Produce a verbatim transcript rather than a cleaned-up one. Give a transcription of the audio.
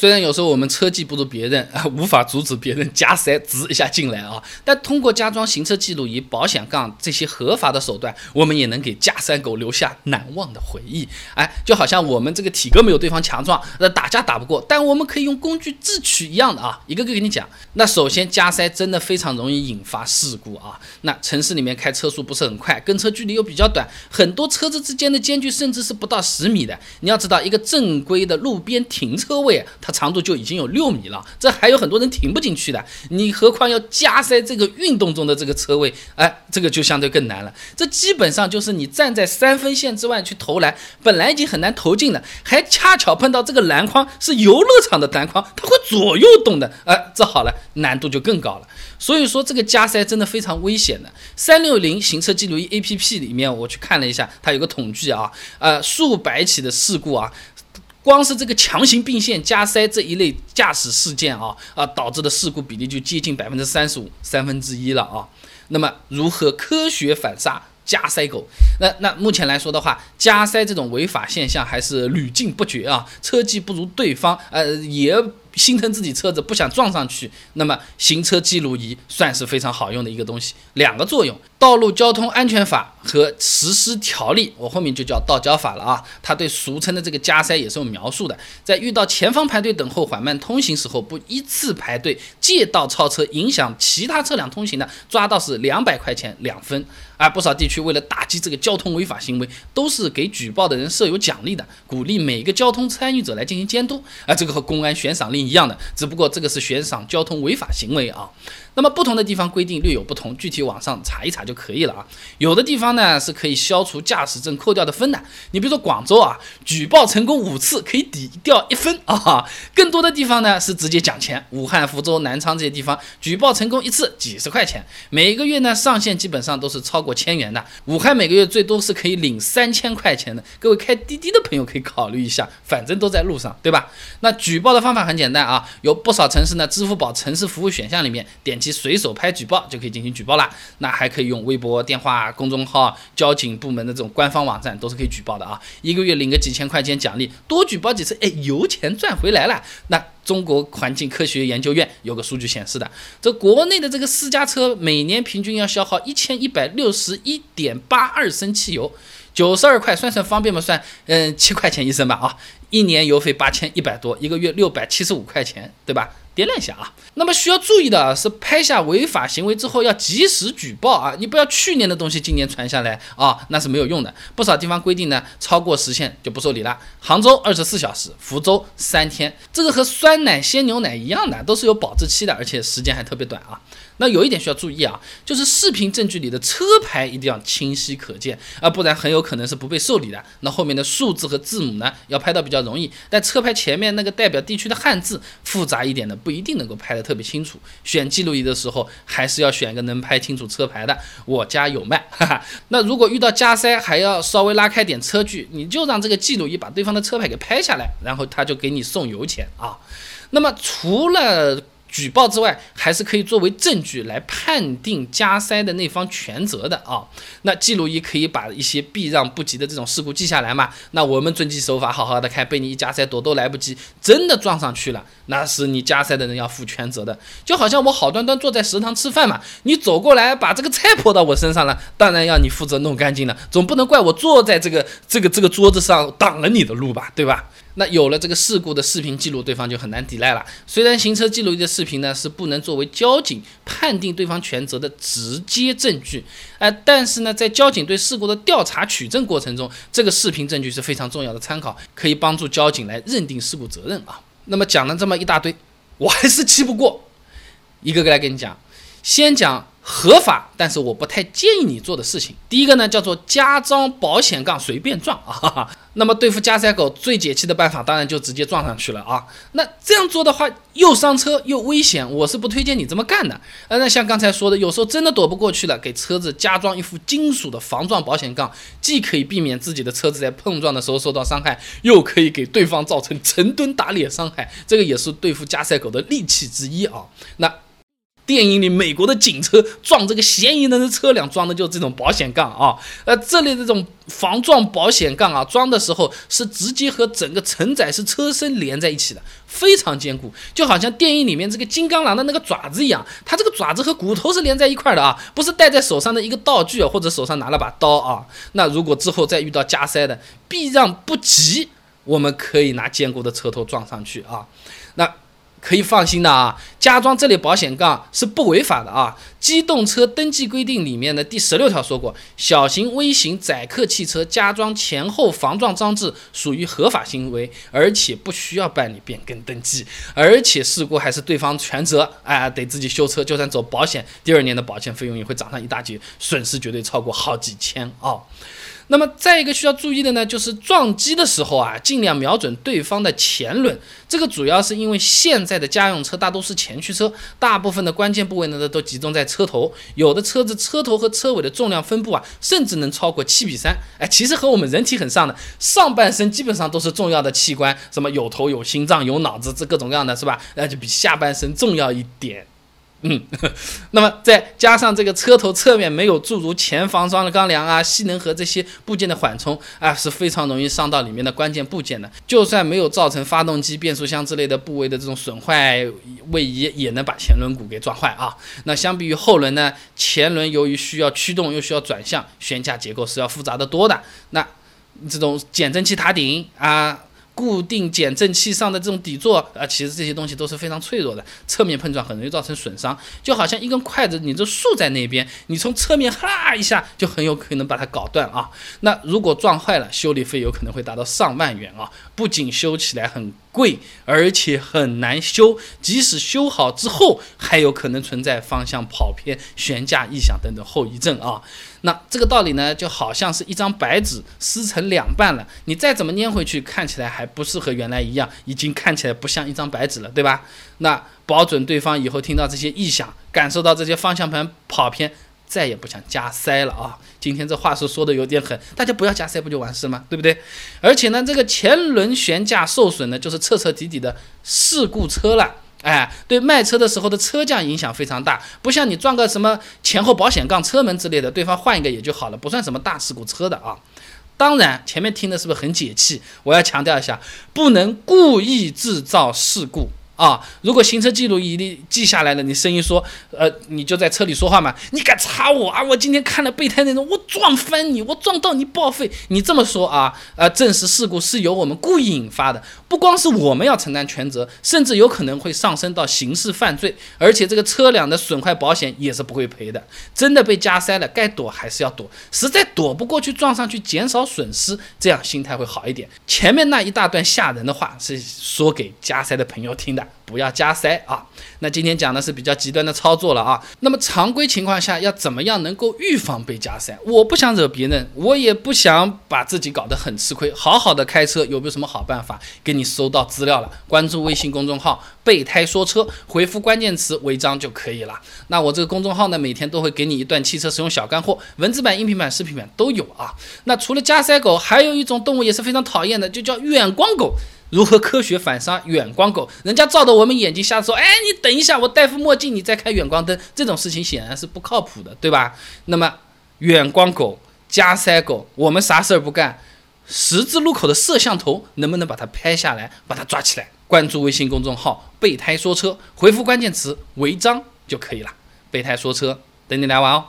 虽然有时候我们车技不如别人啊，无法阻止别人加塞直一下进来啊，但通过加装行车记录仪、保险杠这些合法的手段，我们也能给加塞狗留下难忘的回忆。哎，就好像我们这个体格没有对方强壮，那打架打不过，但我们可以用工具智取一样的啊。一个个给你讲。那首先加塞真的非常容易引发事故啊。那城市里面开车速不是很快，跟车距离又比较短，很多车子之间的间距甚至是不到十米的。你要知道，一个正规的路边停车位，它长度就已经有六米了，这还有很多人停不进去的，你何况要加塞这个运动中的这个车位，哎，这个就相对更难了。这基本上就是你站在三分线之外去投篮，本来已经很难投进了，还恰巧碰到这个篮筐是游乐场的篮筐，它会左右动的，哎，这好了，难度就更高了。所以说这个加塞真的非常危险的。三六零行车记录仪 A P P 里面我去看了一下，它有个统计啊，呃，数百起的事故啊。光是这个强行并线加塞这一类驾驶事件啊啊导致的事故比例就接近 百分之三十五， 三分之一了啊。那么如何科学反杀加塞狗？那那目前来说的话，加塞这种违法现象还是屡禁不绝啊，车技不如对方，呃也心疼自己车子不想撞上去，那么行车记录仪算是非常好用的一个东西。两个作用，道路交通安全法和实施条例，我后面就叫道交法了啊，它对俗称的这个加塞也是有描述的。在遇到前方排队等候缓慢通行时候，不依次排队借道超车影响其他车辆通行的，抓到是两百块钱两分啊。不少地区为了打击这个交通违法行为，都是给举报的人设有奖励的，鼓励每个交通参与者来进行监督啊，这个和公安悬赏令一样的，只不过这个是悬赏交通违法行为啊。那么不同的地方规定略有不同，具体网上查一查就可以了啊。有的地方呢是可以消除驾驶证扣掉的分的，你比如说广州啊，举报成功五次可以抵掉一分啊。更多的地方呢是直接奖钱，武汉、福州、南昌这些地方举报成功一次几十块钱，每个月呢上限基本上都是超过千元的。武汉每个月最多是可以领三千块钱的，各位开滴滴的朋友可以考虑一下，反正都在路上，对吧？那举报的方法很简单。简单啊，有不少城市呢，支付宝城市服务选项里面点击随手拍举报就可以进行举报了。那还可以用微博、电话、公众号、交警部门的这种官方网站都是可以举报的啊。一个月领个几千块钱奖励，多举报几次，哎，油钱赚回来了。那中国环境科学研究院有个数据显示的，这国内的这个私家车每年平均要消耗一千一百六十一点八二升汽油。九十二块算算方便吗？算，嗯，七块钱一升吧啊，一年油费八千一百多，一个月六百七十五块钱，对吧？掂量一下啊。那么需要注意的是，拍下违法行为之后要及时举报啊，你不要去年的东西今年传下来啊，那是没有用的。不少地方规定呢，超过时限就不受理了。杭州二十四小时，福州三天，这个和酸奶、鲜牛奶一样的，都是有保质期的，而且时间还特别短啊。那有一点需要注意啊，就是视频证据里的车牌一定要清晰可见啊，不然很有可能是不被受理的。那后面的数字和字母呢，要拍到比较容易，但车牌前面那个代表地区的汉字复杂一点的，不一定能够拍得特别清楚。选记录仪的时候还是要选个能拍清楚车牌的，我家有卖，哈哈。那如果遇到加塞还要稍微拉开点车距，你就让这个记录仪把对方的车牌给拍下来，然后他就给你送油钱啊。那么除了举报之外，还是可以作为证据来判定加塞的那方全责的啊。那记录仪可以把一些避让不及的这种事故记下来嘛？那我们遵纪守法，好好的开，被你一加塞躲都来不及，真的撞上去了，那是你加塞的人要负全责的。就好像我好端端坐在食堂吃饭嘛，你走过来把这个菜泼到我身上了，当然要你负责弄干净了，总不能怪我坐在这个这个这个桌子上挡了你的路吧，对吧？那有了这个事故的视频记录，对方就很难抵赖了。虽然行车记录仪的视频呢是不能作为交警判定对方全责的直接证据，哎，但是呢，在交警对事故的调查取证过程中，这个视频证据是非常重要的参考，可以帮助交警来认定事故责任啊。那么讲了这么一大堆，我还是气不过，一个个来跟你讲。先讲合法，但是我不太建议你做的事情。第一个呢，叫做加装保险杠随便撞啊。那么对付加塞狗最解气的办法，当然就直接撞上去了啊。那这样做的话，又伤车又危险，我是不推荐你这么干的。那像刚才说的，有时候真的躲不过去了，给车子加装一副金属的防撞保险杠，既可以避免自己的车子在碰撞的时候受到伤害，又可以给对方造成成吨打脸伤害，这个也是对付加塞狗的利器之一啊。那电影里美国的警车撞这个嫌疑人的车辆，装的就是这种保险杠啊。呃，这类这种防撞保险杠啊，装的时候是直接和整个承载式车身连在一起的，非常坚固，就好像电影里面这个金刚狼的那个爪子一样，它这个爪子和骨头是连在一块的啊，不是戴在手上的一个道具啊，或者手上拿了把刀啊。那如果之后再遇到加塞的，避让不及，我们可以拿坚固的车头撞上去啊。那可以放心的啊，加装这类保险杠是不违法的啊。机动车登记规定里面的第十六条说过，小型微型载客汽车加装前后防撞装置属于合法行为，而且不需要办理变更登记，而且事故还是对方全责，哎，得自己修车，就算走保险，第二年的保险费用也会涨上一大截，损失绝对超过好几千哦。那么再一个需要注意的呢，就是撞击的时候啊，尽量瞄准对方的前轮。这个主要是因为现在的家用车大都是前驱车，大部分的关键部位呢都集中在车头，有的车子车头和车尾的重量分布啊，甚至能超过七比三。哎，其实和我们人体很像的，上半身基本上都是重要的器官，什么有头有心脏有脑子，这各种各样的是吧？那就比下半身重要一点。嗯，那么再加上这个车头侧面没有注入前防撞的钢梁啊、吸能盒这些部件的缓冲啊，是非常容易伤到里面的关键部件的。就算没有造成发动机、变速箱之类的部位的这种损坏位移，也能把前轮毂给撞坏啊。那相比于后轮呢，前轮由于需要驱动又需要转向，悬架结构是要复杂的多的。那这种减震器塔顶啊，固定减震器上的这种底座啊，其实这些东西都是非常脆弱的，侧面碰撞很容易造成损伤，就好像一根筷子你就竖在那边，你从侧面哈一下就很有可能把它搞断啊。那如果撞坏了，修理费有可能会达到上万元啊，不仅修起来很贵，而且很难修，即使修好之后还有可能存在方向跑偏、悬架异响等等后遗症啊。那这个道理呢，就好像是一张白纸撕成两半了，你再怎么粘回去，看起来还不是和原来一样，已经看起来不像一张白纸了，对吧？那保准对方以后听到这些异响，感受到这些方向盘跑偏，再也不想加塞了啊！今天这话是说的有点狠，大家不要加塞不就完事吗？对不对？而且呢，这个前轮悬架受损呢，就是彻彻底底的事故车了。哎，对卖车的时候的车价影响非常大，不像你撞个什么前后保险杠、车门之类的，对方换一个也就好了，不算什么大事故车的啊。当然，前面听的是不是很解气？我要强调一下，不能故意制造事故。啊，如果行车记录仪里记下来了，你声音说，呃，你就在车里说话嘛，你敢查我啊？我今天看了备胎那种，我撞翻你，我撞到你报废，你这么说啊，呃，证实事故是由我们故意引发的，不光是我们要承担全责，甚至有可能会上升到刑事犯罪，而且这个车辆的损坏保险也是不会赔的。真的被加塞了，该躲还是要躲，实在躲不过去撞上去，减少损失，这样心态会好一点。前面那一大段吓人的话是说给加塞的朋友听的。不要加塞啊！那今天讲的是比较极端的操作了啊。那么常规情况下要怎么样能够预防被加塞？我不想惹别人，我也不想把自己搞得很吃亏，好好的开车有没有什么好办法？给你搜到资料了，关注微信公众号“备胎说车”，回复关键词“违章”就可以了。那我这个公众号呢，每天都会给你一段汽车使用小干货，文字版、音频版、视频版都有啊。那除了加塞狗，还有一种动物也是非常讨厌的，就叫远光狗。如何科学反杀远光狗？人家照着我们眼睛瞎说，哎，你等一下，我戴副墨镜，你再开远光灯，这种事情显然是不靠谱的，对吧？那么，远光狗、加塞狗，我们啥事儿不干，十字路口的摄像头能不能把它拍下来，把它抓起来？关注微信公众号“备胎说车”，回复关键词“违章”就可以了。备胎说车，等你来玩哦。